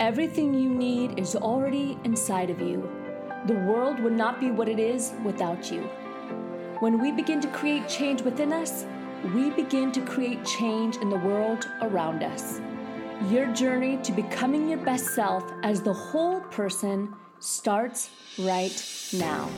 Everything you need is already inside of you. The world would not be what it is without you. When we begin to create change within us, we begin to create change in the world around us. Your journey to becoming your best self as the whole person starts right now.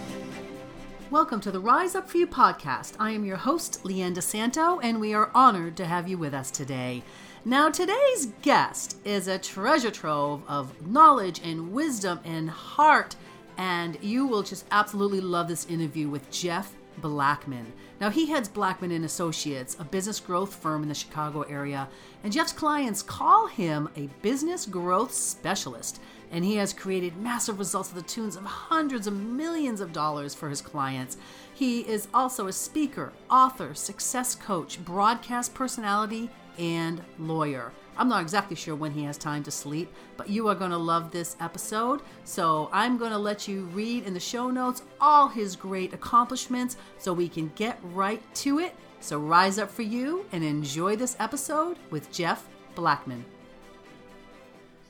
Welcome to the Rise Up For You podcast. I am your host, Leanne DeSanto, and we are honored to have you with us today. Now, today's guest is a treasure trove of knowledge and wisdom and heart, and you will just absolutely love this interview with Jeff Blackman. Now, he heads Blackman and Associates, a business growth firm in the Chicago area, and Jeff's clients call him a business growth specialist. And he has created massive results to the tunes of hundreds of millions of dollars for his clients. He is also a speaker, author, success coach, broadcast personality, and lawyer. I'm not exactly sure when he has time to sleep, but you are going to love this episode. So I'm going to let you read in the show notes all his great accomplishments so we can get right to it. So rise up for you and enjoy this episode with Jeff Blackman.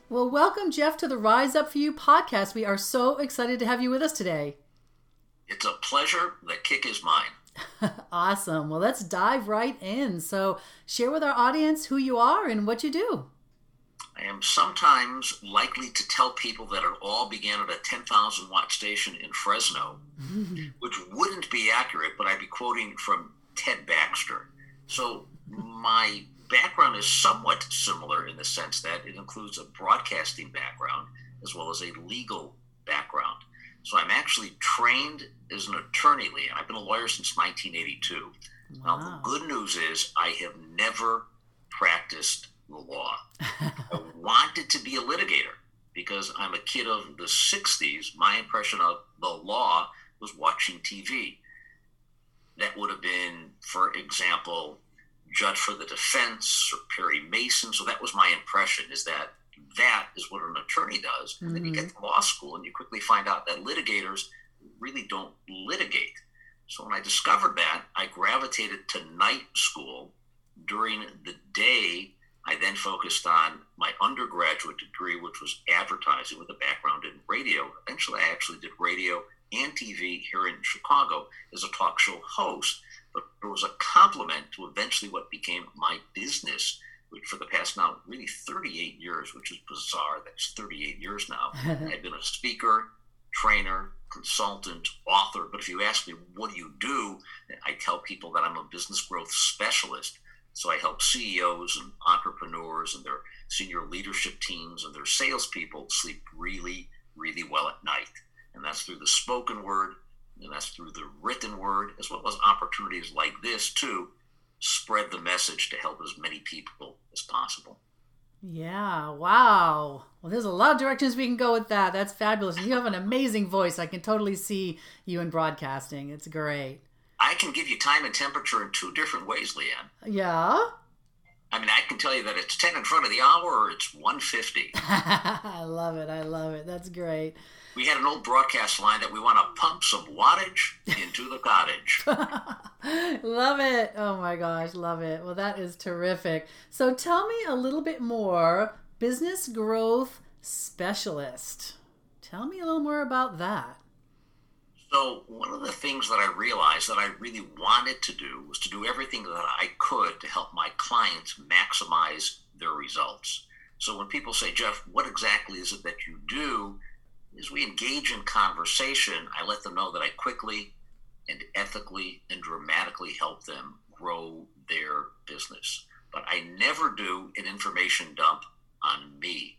Well, welcome, Jeff, to the Rise Up For You podcast. We are so excited to have you with us today. It's a pleasure. The kick is mine. Awesome. Well, let's dive right in. So share with our audience who you are and what you do. I am sometimes likely to tell people that it all began at a 10,000-watt station in Fresno, which wouldn't be accurate, but I'd be quoting from Ted Baxter. So my background is somewhat similar in the sense that it includes a broadcasting background as well as a legal background. So I'm actually trained as an attorney, Lee, and I've been a lawyer since 1982. Wow. Now, the good news is I have never practiced the law. I wanted to be a litigator because I'm a kid of the 60s. My impression of the law was watching TV. That would have been, for example, Judge for the Defense or Perry Mason. So that was my impression, is that is what an attorney does. And then you get to law school and you quickly find out that litigators really don't litigate. So when I discovered that, I gravitated to night school. During the day, I then focused on my undergraduate degree, which was advertising with a background in radio. Eventually, I actually did radio and TV here in Chicago as a talk show host. But it was a complement to eventually what became my business, which for the past now really 38 years, which is bizarre. That's 38 years now. I've been a speaker, trainer, consultant, author. But if you ask me, what do you do? I tell people that I'm a business growth specialist. So I help CEOs and entrepreneurs and their senior leadership teams and their salespeople sleep really, really well at night. And that's through the spoken word. And that's through the written word, as well as opportunities like this to spread the message to help as many people as possible. Yeah, wow. Well, there's a lot of directions we can go with that. That's fabulous. You have an amazing voice. I can totally see you in broadcasting. It's great. I can give you time and temperature in two different ways, Leanne. Yeah? I mean, I can tell you that it's 10 in front of the hour or it's 1:50. I love it. I love it. That's great. We had an old broadcast line that we want to pump some wattage into the cottage. Love it. Oh, my gosh. Love it. Well, that is terrific. So tell me a little bit more. Business growth specialist. Tell me a little more about that. So one of the things that I realized that I really wanted to do was to do everything that I could to help my clients maximize their results. So when people say, Jeff, what exactly is it that you do? As we engage in conversation, I let them know that I quickly and ethically and dramatically help them grow their business. But I never do an information dump on me.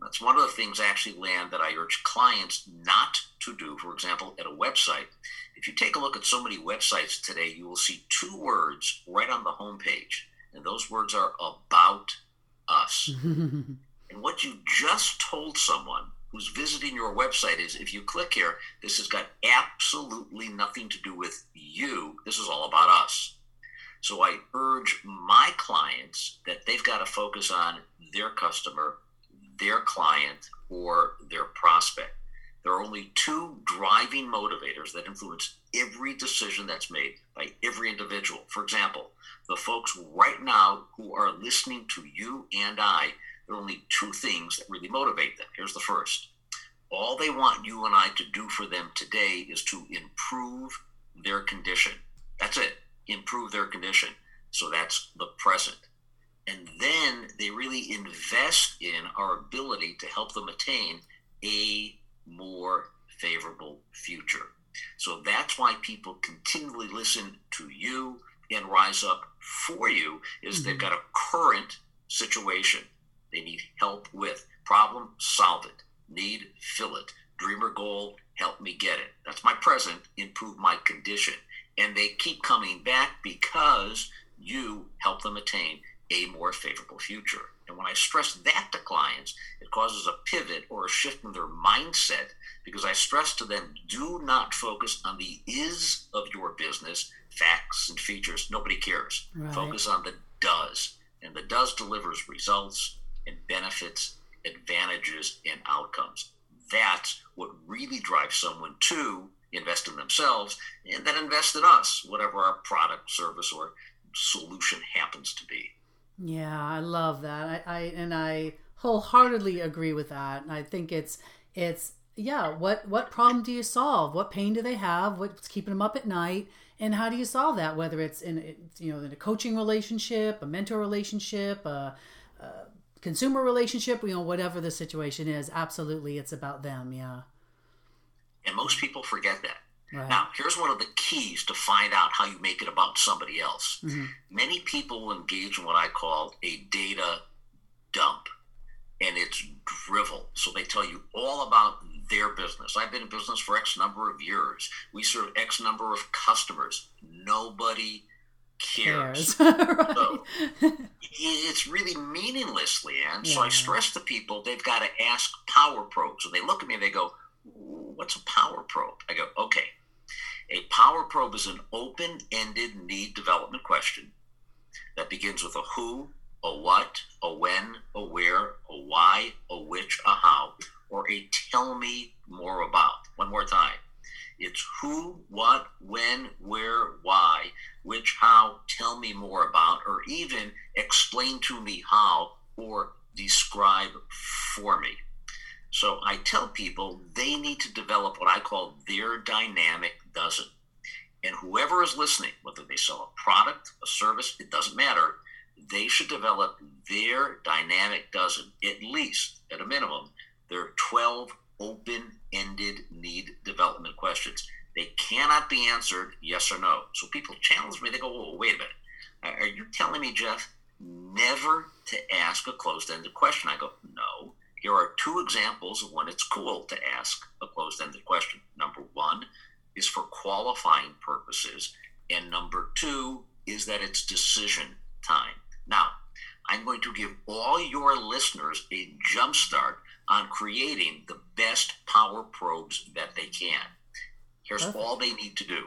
That's one of the things, actually, Leanne, that I urge clients not to do. For example, at a website, if you take a look at so many websites today, you will see two words right on the homepage, and those words are about us. And what you just told someone who's visiting your website is, if you click here, this has got absolutely nothing to do with you. This is all about us. So I urge my clients that they've got to focus on their customer, their client, or their prospect. There are only two driving motivators that influence every decision that's made by every individual. For example, the folks right now who are listening to you and I There are only two things that really motivate them. Here's the first. All they want you and I to do for them today is to improve their condition. That's it. Improve their condition. So that's the present. And then they really invest in our ability to help them attain a more favorable future. So that's why people continually listen to you and Rise Up For You, is they've got a current situation they need help with. Problem, solve it. Need, fill it. Dream or goal, help me get it. That's my present, improve my condition. And they keep coming back because you help them attain a more favorable future. And when I stress that to clients, it causes a pivot or a shift in their mindset, because I stress to them, do not focus on the is of your business, facts and features. Nobody cares. Right. Focus on the does. And the does delivers results and benefits, advantages, and outcomes. That's what really drives someone to invest in themselves and then invest in us, whatever our product, service, or solution happens to be. Yeah, I love that. I wholeheartedly agree with that. And I think it's what problem do you solve? What pain do they have? What's keeping them up at night? And how do you solve that? Whether it's in a coaching relationship, a mentor relationship, a consumer relationship, whatever the situation is, absolutely, it's about them. Yeah. And most people forget that. Right. Now, here's one of the keys to find out how you make it about somebody else. Mm-hmm. Many people engage in what I call a data dump, and it's drivel. So they tell you all about their business. I've been in business for X number of years. We serve X number of customers. Nobody cares. Right. So it's really meaningless, Leanne. Yeah. So I stress to people, they've got to ask power probes. And they look at me and they go, what's a power probe? I go, okay. A power probe is an open-ended need development question that begins with a who, a what, a when, a where, a why, a which, a how, or a tell me more about. One more time. It's who, what, when, where, why, which, how, tell me more about, or even explain to me how, or describe for me. So I tell people they need to develop what I call their dynamic dozen. And whoever is listening, whether they sell a product, a service, it doesn't matter, they should develop their dynamic dozen, at least, at a minimum, their 12 open-ended need development questions. They cannot be answered yes or no. So people challenge me, they go, oh, wait a minute, are you telling me, Jeff, never to ask a closed-ended question? I go, no. Here are two examples of when it's cool to ask a closed-ended question. Number one is for qualifying purposes, and number two is that it's decision time. Now, I'm going to give all your listeners a jump start on creating the best power probes that they can. Here's all they need to do.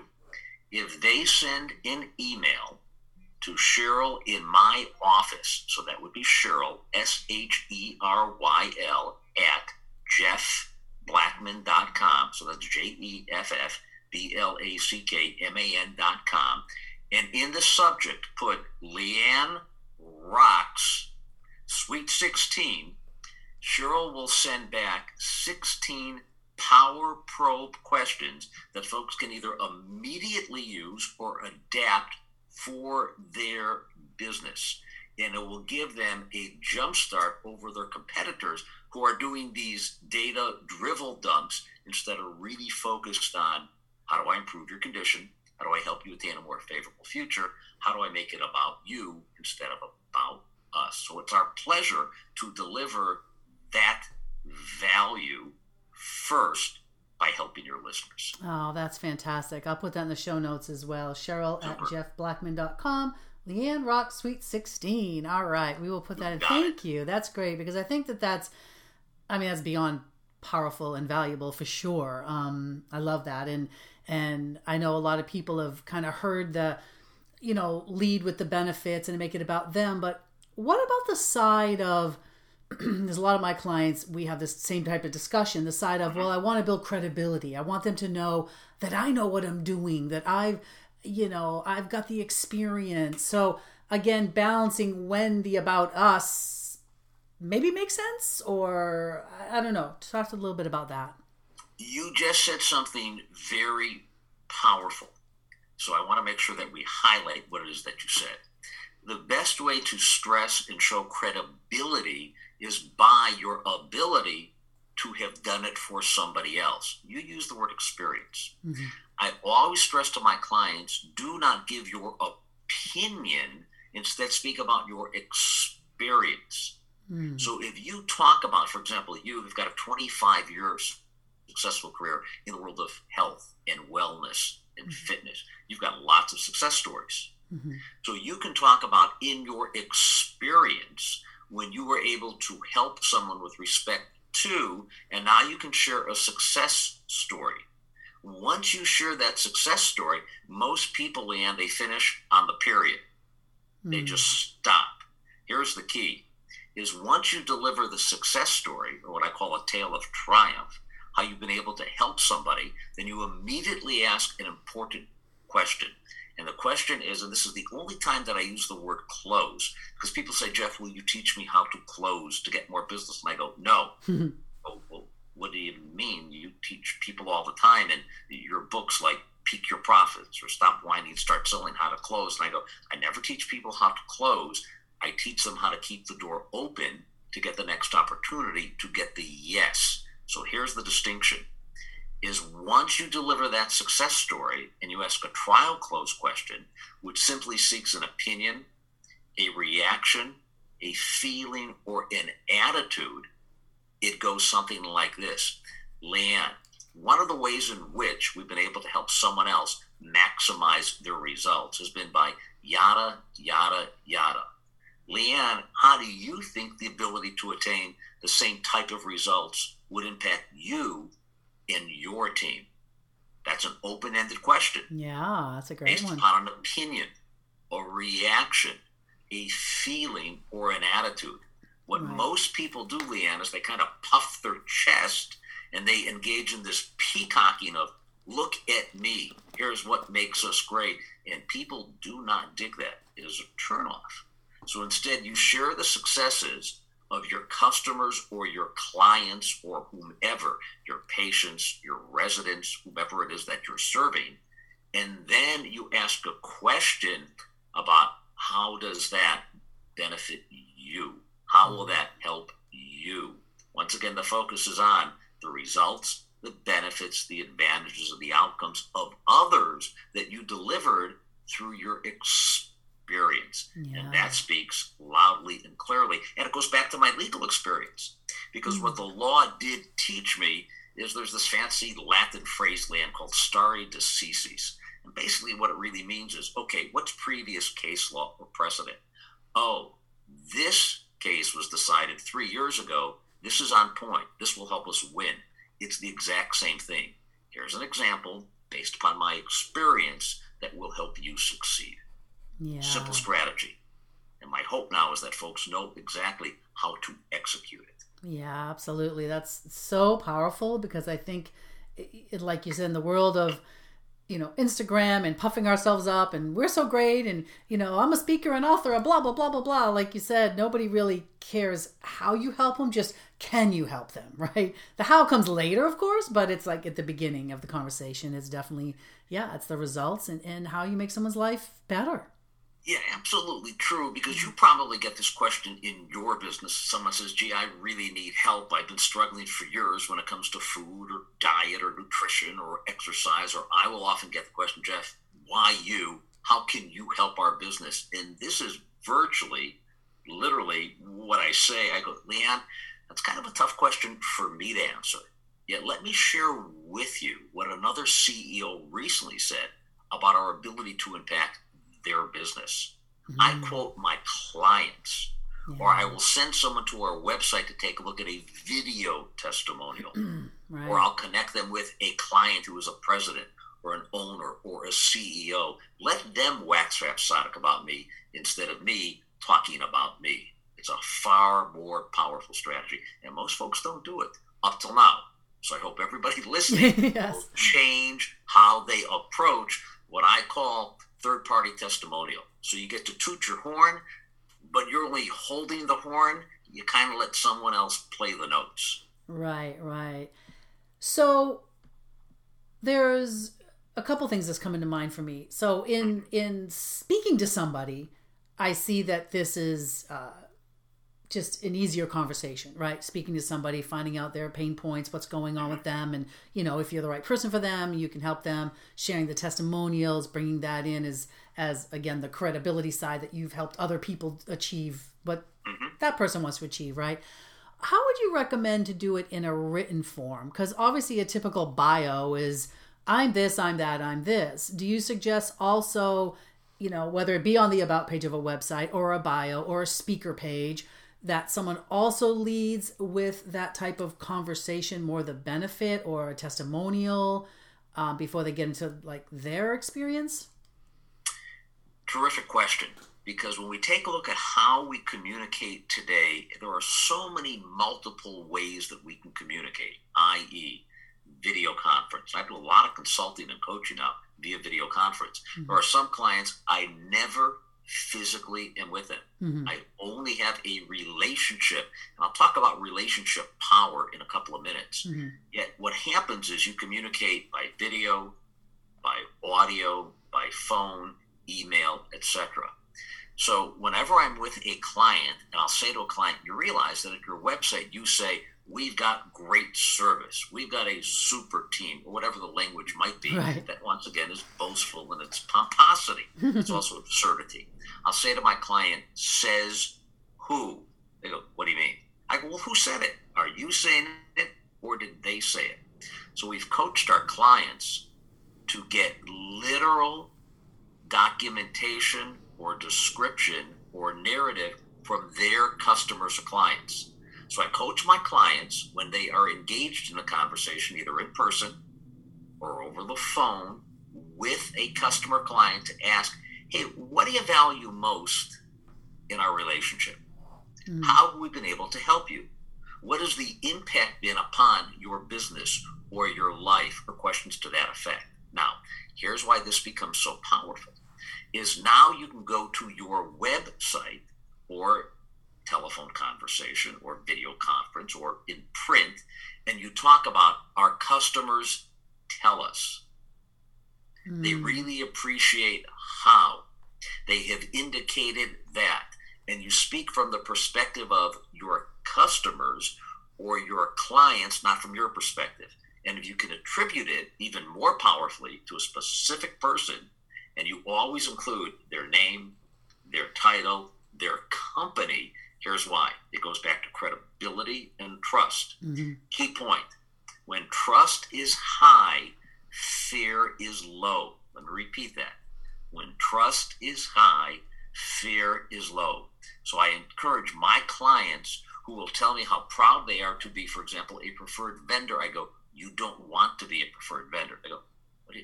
If they send an email to Cheryl in my office, so that would be Cheryl, Sheryl, @jeffblackman.com. So that's JeffBlackman.com. And in the subject, put Leanne Rocks Sweet 16. Cheryl will send back 16 power probe questions that folks can either immediately use or adapt for their business, and it will give them a jump start over their competitors who are doing these data drivel dumps instead of really focused on how do I improve your condition, how do I help you attain a more favorable future, how do I make it about you instead of about us. So it's our pleasure to deliver that value first by helping your listeners. Oh, that's fantastic. I'll put that in the show notes as well. Cheryl at jeffblackman.com, Leanne Rock Sweet 16. All right. We will put that in. Thank you. That's great, because I think that's beyond powerful and valuable for sure. I love that. And I know a lot of people have kind of heard the, lead with the benefits and make it about them. But what about the side of, there's a lot of my clients, we have this same type of discussion, the side of, well, I want to build credibility. I want them to know that I know what I'm doing, that I've got the experience. So again, balancing when the about us maybe make sense, or I don't know. Talk a little bit about that. You just said something very powerful. So I want to make sure that we highlight what it is that you said. The best way to stress and show credibility is by your ability to have done it for somebody else. You use the word experience. Mm-hmm. I always stress to my clients, do not give your opinion. Instead, speak about your experience. Mm. So if you talk about, for example, you've got a 25-year successful career in the world of health and wellness and mm-hmm. fitness. You've got lots of success stories. Mm-hmm. So you can talk about in your experience when you were able to help someone with respect to, and now you can share a success story. Once you share that success story, most people, Leanne, they finish on the period. Mm-hmm. They just stop. Here's the key, is once you deliver the success story, or what I call a tale of triumph, how you've been able to help somebody, then you immediately ask an important question. And the question is, and this is the only time that I use the word close, because people say, Jeff, will you teach me how to close to get more business? And I go, no. Oh, well, what do you mean? You teach people all the time in your books like Peak Your Profits or Stop Whining, Start Selling, How to Close. And I go, I never teach people how to close. I teach them how to keep the door open to get the next opportunity, to get the yes. So here's the distinction. Is once you deliver that success story and you ask a trial close question, which simply seeks an opinion, a reaction, a feeling, or an attitude, it goes something like this. Leanne, one of the ways in which we've been able to help someone else maximize their results has been by yada, yada, yada. Leanne, how do you think the ability to attain the same type of results would impact you in your team? That's an open-ended question. Yeah, that's a great based one. Based upon an opinion, a reaction, a feeling, or an attitude. What right. most people do, Leanne, is they kind of puff their chest and they engage in this peacocking of, look at me, here's what makes us great. And people do not dig that. It is a turnoff. So instead, you share the successes of your customers or your clients or whomever, your patients, your residents, whomever it is that you're serving. And then you ask a question about how does that benefit you? How will that help you? Once again, the focus is on the results, the benefits, the advantages, and the outcomes of others that you delivered through your experience. Yeah. And that speaks loudly and clearly. And it goes back to my legal experience, because mm-hmm. what the law did teach me is there's this fancy Latin phrase, Leanne, called stare decisis. And basically what it really means is, okay, what's previous case law or precedent? Oh, this case was decided 3 years ago. This is on point. This will help us win. It's the exact same thing. Here's an example based upon my experience that will help you succeed. Yeah. Simple strategy. And my hope now is that folks know exactly how to execute it. Yeah, absolutely. That's so powerful, because I think, like you said, in the world of, Instagram and puffing ourselves up and we're so great and, I'm a speaker and author and blah, blah, blah, blah, blah. Like you said, nobody really cares how you help them, just can you help them, right? The how comes later, of course, but it's like at the beginning of the conversation is definitely, it's the results and how you make someone's life better. Yeah, absolutely true, because you probably get this question in your business. Someone says, gee, I really need help. I've been struggling for years when it comes to food or diet or nutrition or exercise, or I will often get the question, Jeff, why you? How can you help our business? And this is literally what I say. I go, Leanne, that's kind of a tough question for me to answer. Yet let me share with you what another CEO recently said about our ability to impact their business. Mm-hmm. I quote my clients, or I will send someone to our website to take a look at a video testimonial, right. or I'll connect them with a client who is a president or an owner or a CEO. Let them wax rhapsodic about me instead of me talking about me. It's a far more powerful strategy, and most folks don't do it up till now. So I hope everybody listening will change how they approach what I call third-party testimonial. So you get to toot your horn, but you're only holding the horn. you kind of let someone else play the notes. Right, right. So there's a couple things that's coming to mind for me. So in speaking to somebody, I see that this is just an easier conversation, right? Speaking to somebody, finding out their pain points, what's going on with them. And, you know, if you're the right person for them, you can help them. Sharing the testimonials, bringing that in as again, the credibility side that you've helped other people achieve what that person wants to achieve, right? How would you recommend to do it in a written form? Because obviously a typical bio is, I'm this, I'm that, I'm this. Do you suggest also, you know, whether it be on the about page of a website or a bio or a speaker page, that someone also leads with that type of conversation, more the benefit or a testimonial before they get into like their experience? Terrific question, because when we take a look at how we communicate today, there are so many multiple ways that we can communicate, i.e. video conference. I do a lot of consulting and coaching now via video conference. Mm-hmm. There are some clients I never physically am with them. Mm-hmm. I only have a relationship, and I'll talk about relationship power in a couple of minutes. Mm-hmm. Yet what happens is you communicate by video, by audio, by phone, email, etc. So whenever I'm with a client, and I'll say to a client, you realize that at your website you say, we've got great service, we've got a super team, or whatever the language might be, right. That once again is boastful and it's pomposity. It's also absurdity. I'll say to my client, says who? They go, what do you mean? I go, well, who said it? Are you saying it or did they say it? So we've coached our clients to get literal documentation or description or narrative from their customers or clients. So I coach my clients when they are engaged in a conversation, either in person or over the phone with a customer client, to ask, hey, what do you value most in our relationship? Mm-hmm. How have we been able to help you? What has the impact been upon your business or your life, or questions to that effect? Now, here's why this becomes so powerful, is now you can go to your website or telephone conversation or video conference or in print, and you talk about our customers tell us. Mm. They really appreciate how they have indicated that. And you speak from the perspective of your customers or your clients, not from your perspective. And if you can attribute it even more powerfully to a specific person, and you always include their name, their title, their company, here's why. It goes back to credibility and trust. Mm-hmm. Key point. When trust is high, fear is low. Let me repeat that. When trust is high, fear is low. So I encourage my clients who will tell me how proud they are to be, for example, a preferred vendor. I go, you don't want to be a preferred vendor. They go, what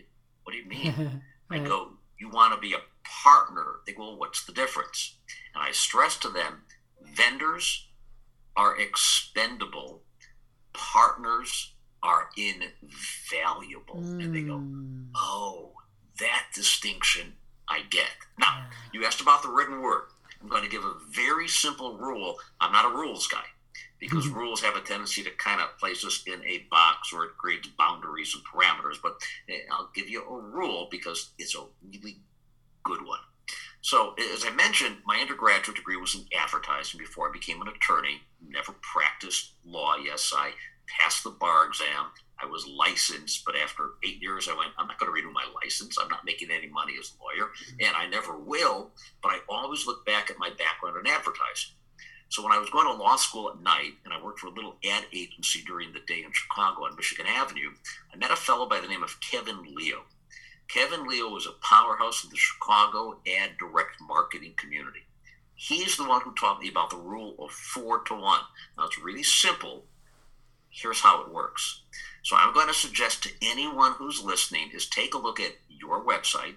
do you mean? I go, you want to be a partner. They go, well, what's the difference? And I stress to them, vendors are expendable. Partners are invaluable. Mm. And they go, oh, that distinction I get. Now, you asked about the written word. I'm going to give a very simple rule. I'm not a rules guy, because rules have a tendency to kind of place us in a box, or it creates boundaries and parameters. But I'll give you a rule because it's a really good one. So as I mentioned, my undergraduate degree was in advertising before I became an attorney. Never practiced law. Yes, I passed the bar exam. I was licensed, but after 8 years, I went, I'm not going to renew my license. I'm not making any money as a lawyer, and I never will, but I always look back at my background in advertising. So when I was going to law school at night, and I worked for a little ad agency during the day in Chicago on Michigan Avenue, I met a fellow by the name of Kevin Leo. Kevin Leo was a powerhouse in the Chicago ad direct marketing community. He's the one who taught me about the rule of 4 to 1. Now, it's really simple. Here's how it works. So I'm going to suggest to anyone who's listening is take a look at your website.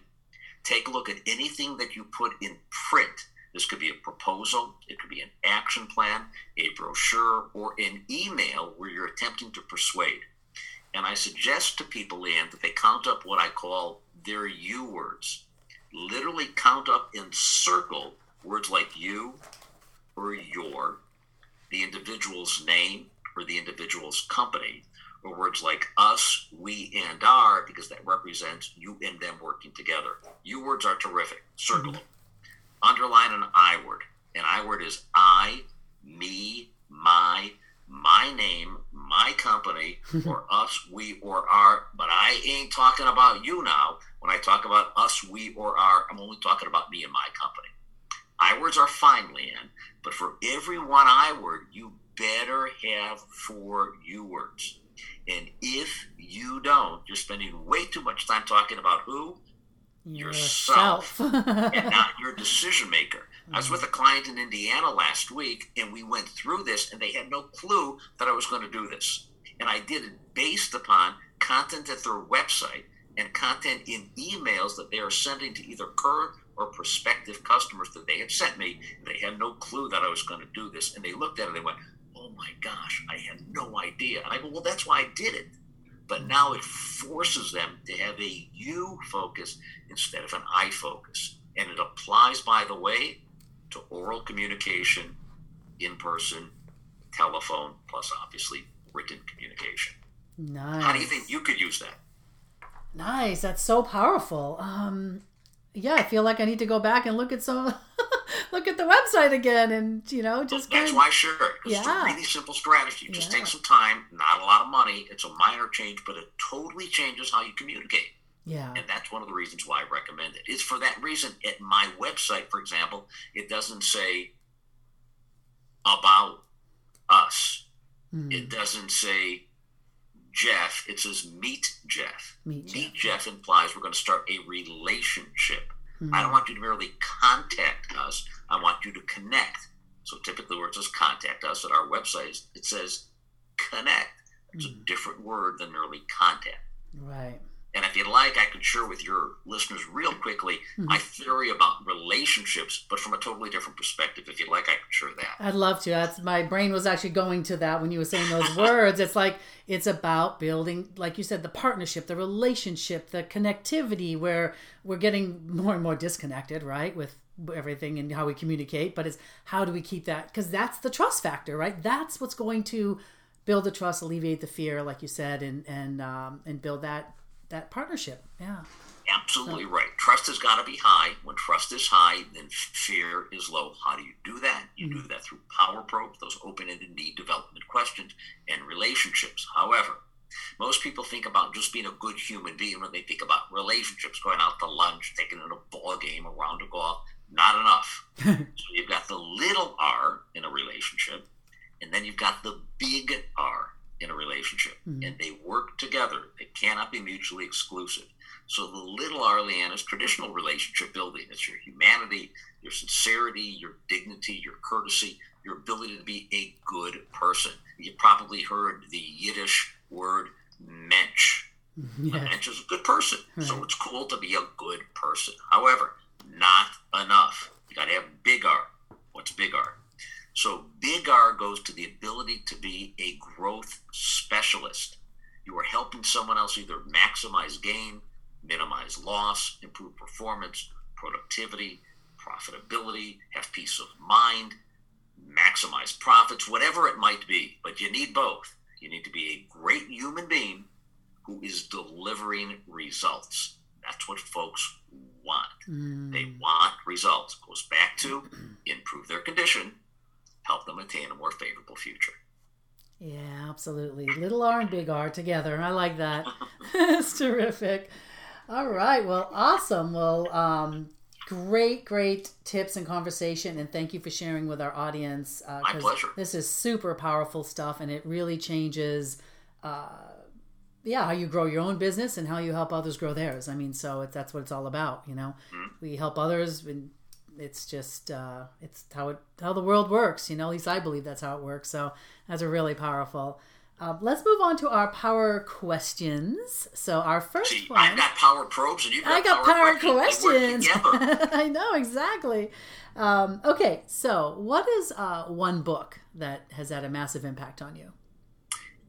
Take a look at anything that you put in print. This could be a proposal, it could be an action plan, a brochure, or an email where you're attempting to persuade. And I suggest to people, Leanne, that they count up what I call their you words. Literally count up in circle words like you or your the individual's name or the individual's company, or words like us, we, and our, because that represents you and them working together. You words are terrific. Circle them. Underline an I word. An I word is I, me, my name, my company, or us, we, or our. But I ain't talking about you now. When I talk about us, we, or our, I'm only talking about me and my company. I words are fine, Leanne, but for every one I word, you better have 4 you words. And if you don't, you're spending way too much time talking about who? Yourself. And not your decision maker. Mm-hmm. I was with a client in Indiana last week, and we went through this, and they had no clue that I was going to do this. And I did it based upon content at their website and content in emails that they are sending to either current or prospective customers that they had sent me. They had no clue that I was going to do this. And they looked at it and they went, oh my gosh, I had no idea. And I go, well, that's why I did it. But now it forces them to have a you focus instead of an I focus. And it applies, by the way, to oral communication, in person, telephone, plus obviously written communication. Nice. How do you think you could use that? Nice. That's so powerful. Yeah, I feel like I need to go back and look at some, look at the website again, and just. Well, that's why I share it. Yeah. It's a really simple strategy. It just takes some time, not a lot of money. It's a minor change, but it totally changes how you communicate. Yeah. And that's one of the reasons why I recommend it. It's for that reason. At my website, for example, it doesn't say about us. Mm. It doesn't say Jeff, it says meet Jeff. Meet Jeff implies we're going to start a relationship. Mm-hmm. I don't want you to merely contact us. I want you to connect. So typically where it says contact us at our website, it says connect. It's a different word than merely contact. Right. And if you'd like, I could share with your listeners real quickly my theory about relationships, but from a totally different perspective. If you'd like, I could share that. I'd love to. My brain was actually going to that when you were saying those words. It's like, it's about building, like you said, the partnership, the relationship, the connectivity, where we're getting more and more disconnected, right, with everything and how we communicate. But it's how do we keep that? Because that's the trust factor, right? That's what's going to build the trust, alleviate the fear, like you said, and build that partnership. Yeah. Absolutely so. Right. Trust has got to be high. When trust is high, then fear is low. How do you do that? You do that through power probes, those open-ended need development questions, and relationships. However, most people think about just being a good human being when they think about relationships, going out to lunch, taking in a ball game, a round of golf. Not enough. So you've got the little R in a relationship, and then you've got the big R in a relationship, and they work together. They cannot be mutually exclusive. So the little R, Leanne, is traditional relationship building. It's your humanity, your sincerity, your dignity, your courtesy, your ability to be a good person. You probably heard the Yiddish word mensch. Yes. A mensch is a good person. Right. So it's cool to be a good person. However, not enough. You got to have big R. What's big R? So big R goes to the ability to be a growth specialist. You are helping someone else either maximize gain, minimize loss, improve performance, productivity, profitability, have peace of mind, maximize profits, whatever it might be. But you need both. You need to be a great human being who is delivering results. That's what folks want. They want results. It goes back to improve their condition, help them attain a more favorable future. Yeah, absolutely. Little R and big R together. I like that. It's terrific. All right. Well, awesome. Well, great tips and conversation. And thank you for sharing with our audience. My pleasure. This is super powerful stuff, and it really changes how you grow your own business and how you help others grow theirs. I mean, so that's what it's all about. We help others, and it's just it's how the world works, at least I believe that's how it works. So that's a really powerful. Let's move on to our power questions. So our first one. I've got power probes and I got power questions. I know, exactly. Okay, so what is one book that has had a massive impact on you?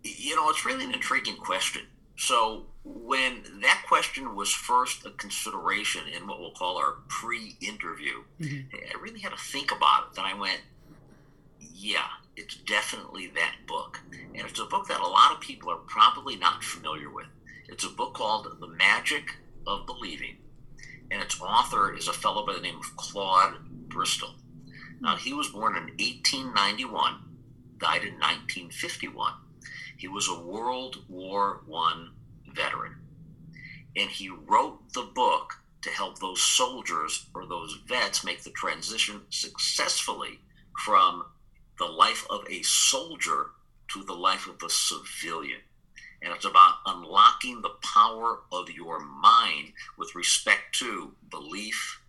It's really an intriguing question. So when that question was first a consideration in what we'll call our pre-interview, I really had to think about it. Then I went, yeah, it's definitely that book. And it's a book that a lot of people are probably not familiar with. It's a book called The Magic of Believing, and its author is a fellow by the name of Claude Bristol. Now, he was born in 1891, died in 1951. He was a World War I veteran, and he wrote the book to help those soldiers or those vets make the transition successfully from the life of a soldier to the life of a civilian. And it's about unlocking the power of your mind with respect to belief,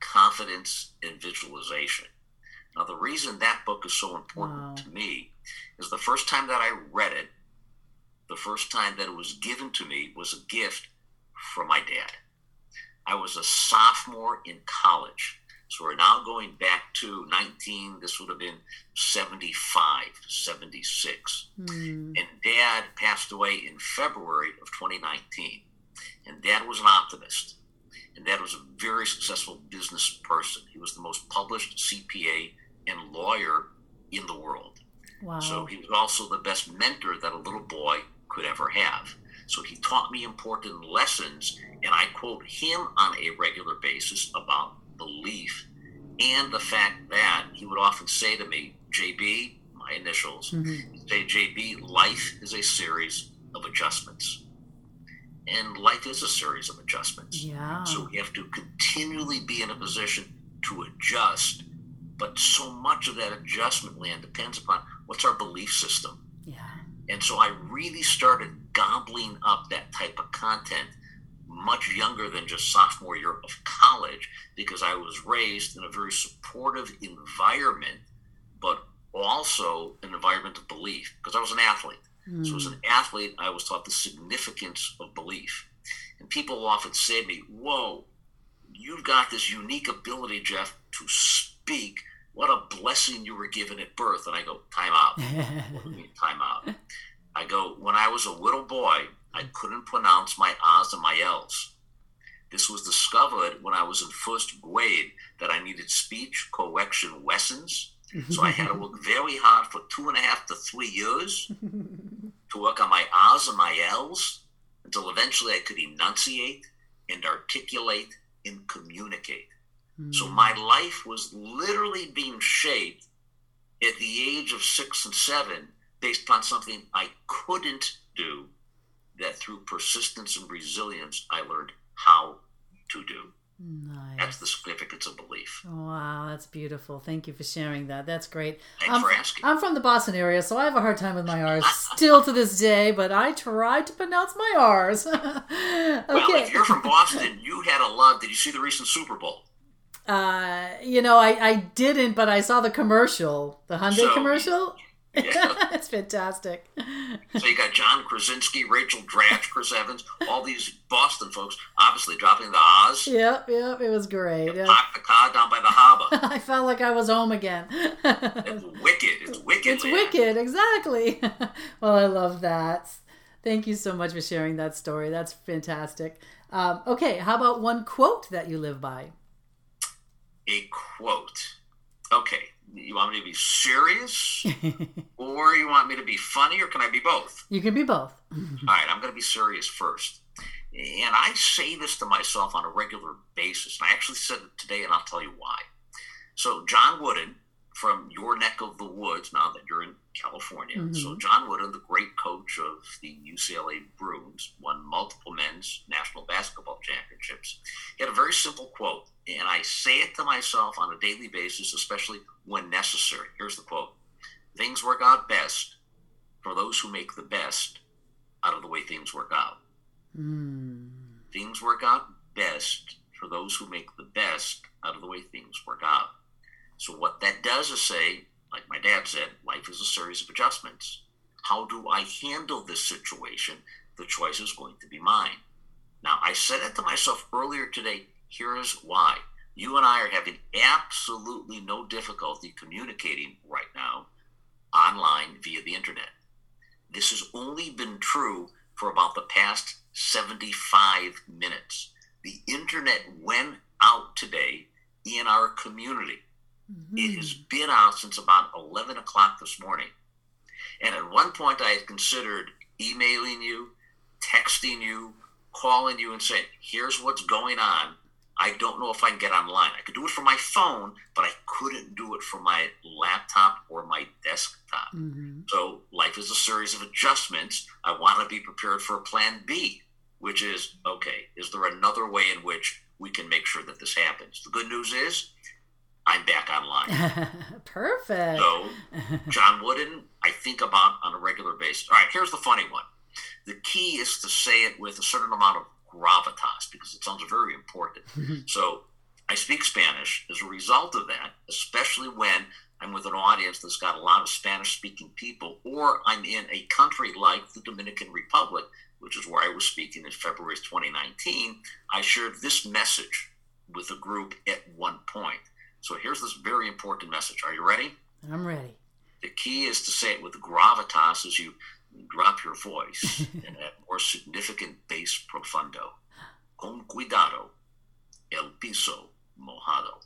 confidence, and visualization. Now, the reason that book is so important to me is the first time that I read it, the first time that it was given to me was a gift from my dad. I was a sophomore in college. So we're now going back to this would have been 75, 76. And Dad passed away in February of 2019. And Dad was an optimist. And Dad was a very successful business person. He was the most published CPA and lawyer in the world. Wow. So he was also the best mentor that a little boy could ever have. So he taught me important lessons, and I quote him on a regular basis about belief and the fact that he would often say to me, JB, my initials, say, JB, life is a series of adjustments. And life is a series of adjustments. Yeah. So we have to continually be in a position to adjust, but so much of that adjustment, Leanne, depends upon what's our belief system. Yeah. And so I really started gobbling up that type of content much younger than just sophomore year of college, because I was raised in a very supportive environment, but also an environment of belief, because I was an athlete. So as an athlete, I was taught the significance of belief. And people often say to me, whoa, you've got this unique ability, Jeff, to speak. What a blessing you were given at birth. And I go, time out. What do you mean, time out? I go, when I was a little boy, I couldn't pronounce my A's and my L's. This was discovered when I was in first grade that I needed speech correction lessons. So I had to work very hard for 2.5 to 3 years to work on my R's and my L's until eventually I could enunciate and articulate and communicate. So my life was literally being shaped at the age of 6 and 7 based upon something I couldn't do that through persistence and resilience I learned how to do. Nice. That's the significance of belief. Wow, that's beautiful. Thank you for sharing that. That's great. Thanks for asking. I'm from the Boston area, so I have a hard time with my R's still to this day, but I try to pronounce my R's. Okay. Well, if you're from Boston, you had a lot. Did you see the recent Super Bowl? I didn't, but I saw the commercial, the Hyundai commercial. Yeah. That's fantastic. So you got John Krasinski, Rachel Dratch, Chris Evans, all these Boston folks obviously dropping the Oz. Yep, it was great. Yeah. Parked the car down by the harbor. I felt like I was home again. It's wicked. It's Leanne. Wicked, exactly. Well, I love that. Thank you so much for sharing that story. That's fantastic. Okay, how about one quote that you live by? A quote. Okay. You want me to be serious or you want me to be funny, or can I be both? You can be both. All right, I'm going to be serious first. And I say this to myself on a regular basis. And I actually said it today, and I'll tell you why. So John Wooden, from your neck of the woods, now that you're in California. So John Wooden, the great coach of the UCLA Bruins, won multiple men's national basketball championships. He had a very simple quote, and I say it to myself on a daily basis, especially when necessary. Here's the quote. Things work out best for those who make the best out of the way things work out. Things work out best for those who make the best out of the way things work out. So what that does is say, like my dad said, life is a series of adjustments. How do I handle this situation? The choice is going to be mine. Now, I said it to myself earlier today. Here's why. You and I are having absolutely no difficulty communicating right now online via the internet. This has only been true for about the past 75 minutes. The internet went out today in our community. Mm-hmm. It has been out since about 11 o'clock this morning. And at one point, I had considered emailing you, texting you, calling you and saying, here's what's going on. I don't know if I can get online. I could do it from my phone, but I couldn't do it from my laptop or my desktop. Mm-hmm. So life is a series of adjustments. I want to be prepared for a plan B, which is, okay, is there another way in which we can make sure that this happens? The good news is I'm back online. Perfect. So John Wooden, I think about on a regular basis. All right, here's the funny one. The key is to say it with a certain amount of gravitas, because it sounds very important. So I speak Spanish as a result of that, especially when I'm with an audience that's got a lot of Spanish-speaking people, or I'm in a country like the Dominican Republic, which is where I was speaking in February 2019. I shared this message with a group at one point. So here's this very important message. Are you ready? I'm ready. The key is to say it with gravitas as you drop your voice and add more significant bass profundo. Con cuidado, el piso mojado.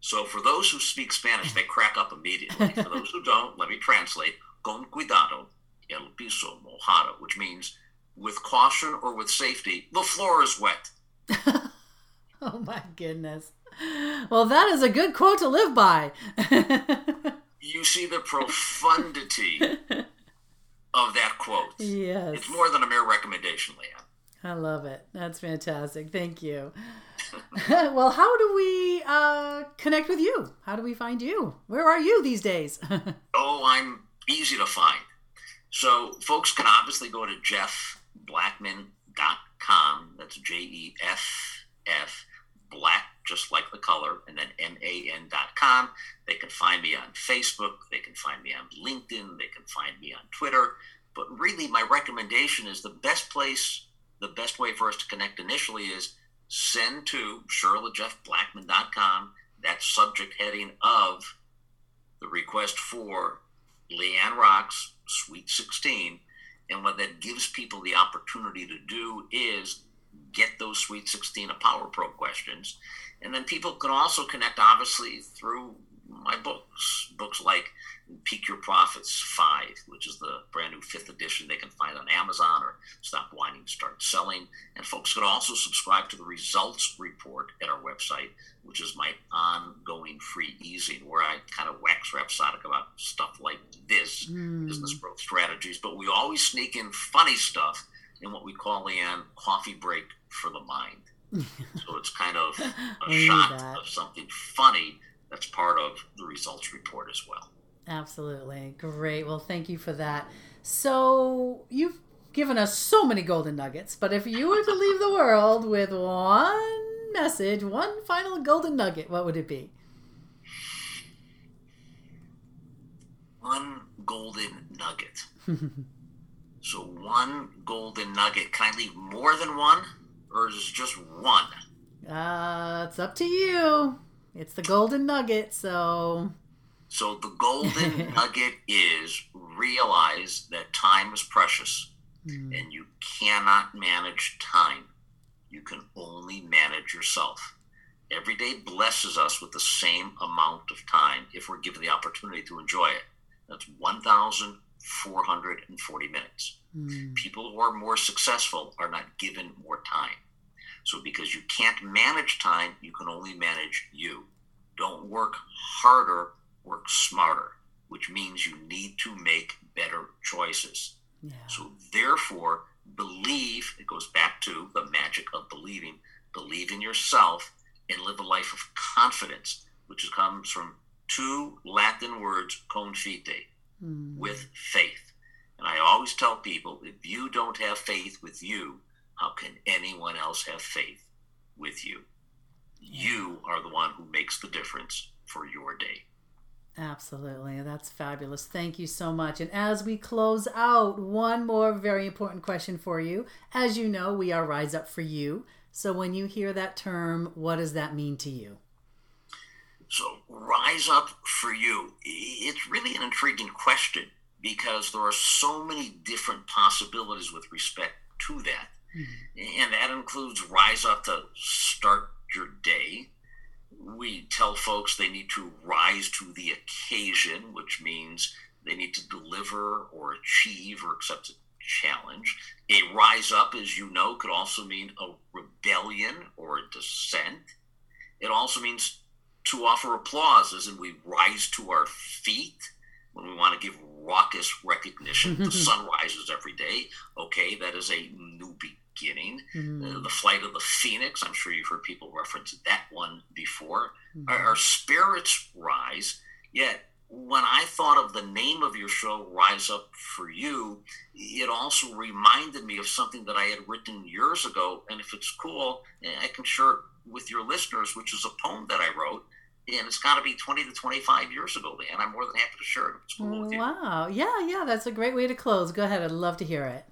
So for those who speak Spanish, they crack up immediately. For those who don't, let me translate. Con cuidado, el piso mojado, which means with caution or with safety, the floor is wet. Oh my goodness. Well, that is a good quote to live by. You see the profundity of that quote. Yes. It's more than a mere recommendation, Leanne. I love it. That's fantastic. Thank you. Well, how do we connect with you? How do we find you? Where are you these days? Oh, I'm easy to find. So folks can obviously go to jeffblackman.com. That's J-E-F-F. Black, just like the color, and then man.com. They can find me on Facebook. They can find me on LinkedIn. They can find me on Twitter. But really, my recommendation is the best way for us to connect initially is send to shirley@jeffblackman.com that subject heading of the request for Leanne Rock's Sweet 16. And what that gives people the opportunity to do is get those Sweet 16 of Power Pro questions. And then people can also connect, obviously, through my books. Books like Peak Your Profits 5, which is the brand new 5th edition they can find on Amazon, or Stop Whining, Start Selling. And folks can also subscribe to the Results Report at our website, which is my ongoing free easing, where I kind of wax rhapsodic about stuff like this, business growth strategies. But we always sneak in funny stuff in what we call, Leanne, coffee break for the mind. So it's kind of a shot of something funny that's part of the Results Report as well. Absolutely. Great. Well, thank you for that. So you've given us so many golden nuggets, but if you were to leave the world with one message, one final golden nugget, what would it be? One golden nugget. So one golden nugget. Can I leave more than one, or is it just one? It's up to you. It's the golden nugget, so... So the golden nugget is realize that time is precious, and you cannot manage time. You can only manage yourself. Every day blesses us with the same amount of time if we're given the opportunity to enjoy it. That's 1,440 minutes. People who are more successful are not given more time. So because you can't manage time, you can only manage you. Don't work harder, work smarter, which means you need to make better choices. Yeah. So therefore, believe, it goes back to the magic of believing, believe in yourself and live a life of confidence, which comes from two Latin words, confite, with faith. And I always tell people, if you don't have faith with you, how can anyone else have faith with you? You are the one who makes the difference for your day. Absolutely. That's fabulous. Thank you so much. And as we close out, one more very important question for you. As you know, we are Rise Up For You. So when you hear that term, what does that mean to you? So Rise Up For You, it's really an intriguing question because there are so many different possibilities with respect to that. And that includes rise up to start your day, we tell folks they need to rise to the occasion, which means they need to deliver or achieve or accept a challenge. A rise up, as you know, could also mean a rebellion or a dissent. It also means to offer applause, as in we rise to our feet when we want to give raucous recognition. The sun rises every day. Okay, that is a new beginning. The flight of the phoenix, I'm sure you've heard people reference that one before. Our spirits rise, yet when I thought of the name of your show, Rise Up For You, it also reminded me of something that I had written years ago, and if it's cool, I can share it with your listeners, which is a poem that I wrote, and it's got to be 20 to 25 years ago, and I'm more than happy to share it if it's cool with you. Wow. Yeah, that's a great way to close. Go ahead. I'd love to hear it.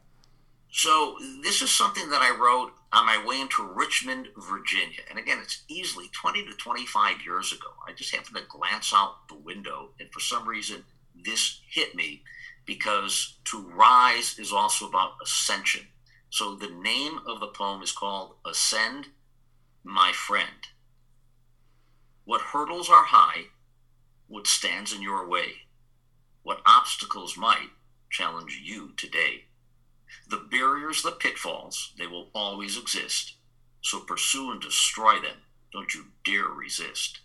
So this is something that I wrote on my way into Richmond, Virginia. And again, it's easily 20 to 25 years ago. I just happened to glance out the window, and for some reason, this hit me, because to rise is also about ascension. So the name of the poem is called Ascend, My Friend. What hurdles are high, what stands in your way, what obstacles might challenge you today. The barriers, the pitfalls, they will always exist. So pursue and destroy them. Don't you dare resist.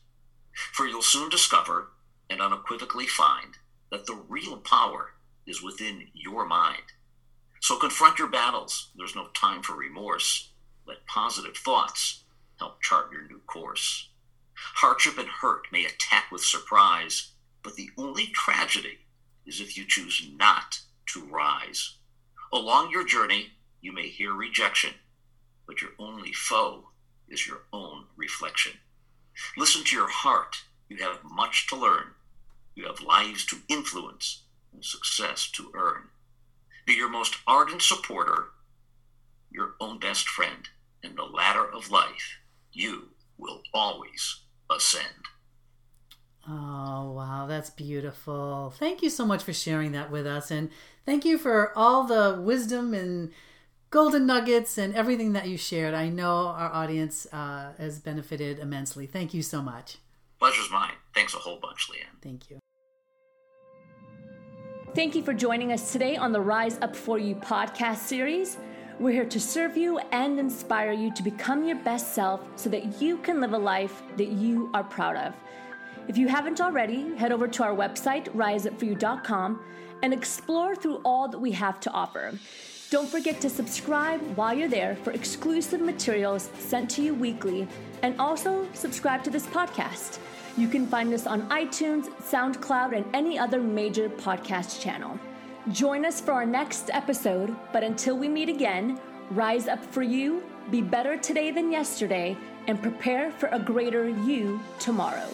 For you'll soon discover and unequivocally find that the real power is within your mind. So confront your battles. There's no time for remorse. Let positive thoughts help chart your new course. Hardship and hurt may attack with surprise, but the only tragedy is if you choose not to rise. Along your journey, you may hear rejection, but your only foe is your own reflection. Listen to your heart. You have much to learn. You have lives to influence and success to earn. Be your most ardent supporter, your own best friend. In the ladder of life, you will always ascend. Oh, wow. That's beautiful. Thank you so much for sharing that with us. And thank you for all the wisdom and golden nuggets and everything that you shared. I know our audience has benefited immensely. Thank you so much. Pleasure's mine. Thanks a whole bunch, Leanne. Thank you. Thank you for joining us today on the Rise Up For You podcast series. We're here to serve you and inspire you to become your best self so that you can live a life that you are proud of. If you haven't already, head over to our website, riseupforyou.com, and explore through all that we have to offer. Don't forget to subscribe while you're there for exclusive materials sent to you weekly, and also subscribe to this podcast. You can find us on iTunes, SoundCloud, and any other major podcast channel. Join us for our next episode, but until we meet again, rise up for you, be better today than yesterday, and prepare for a greater you tomorrow.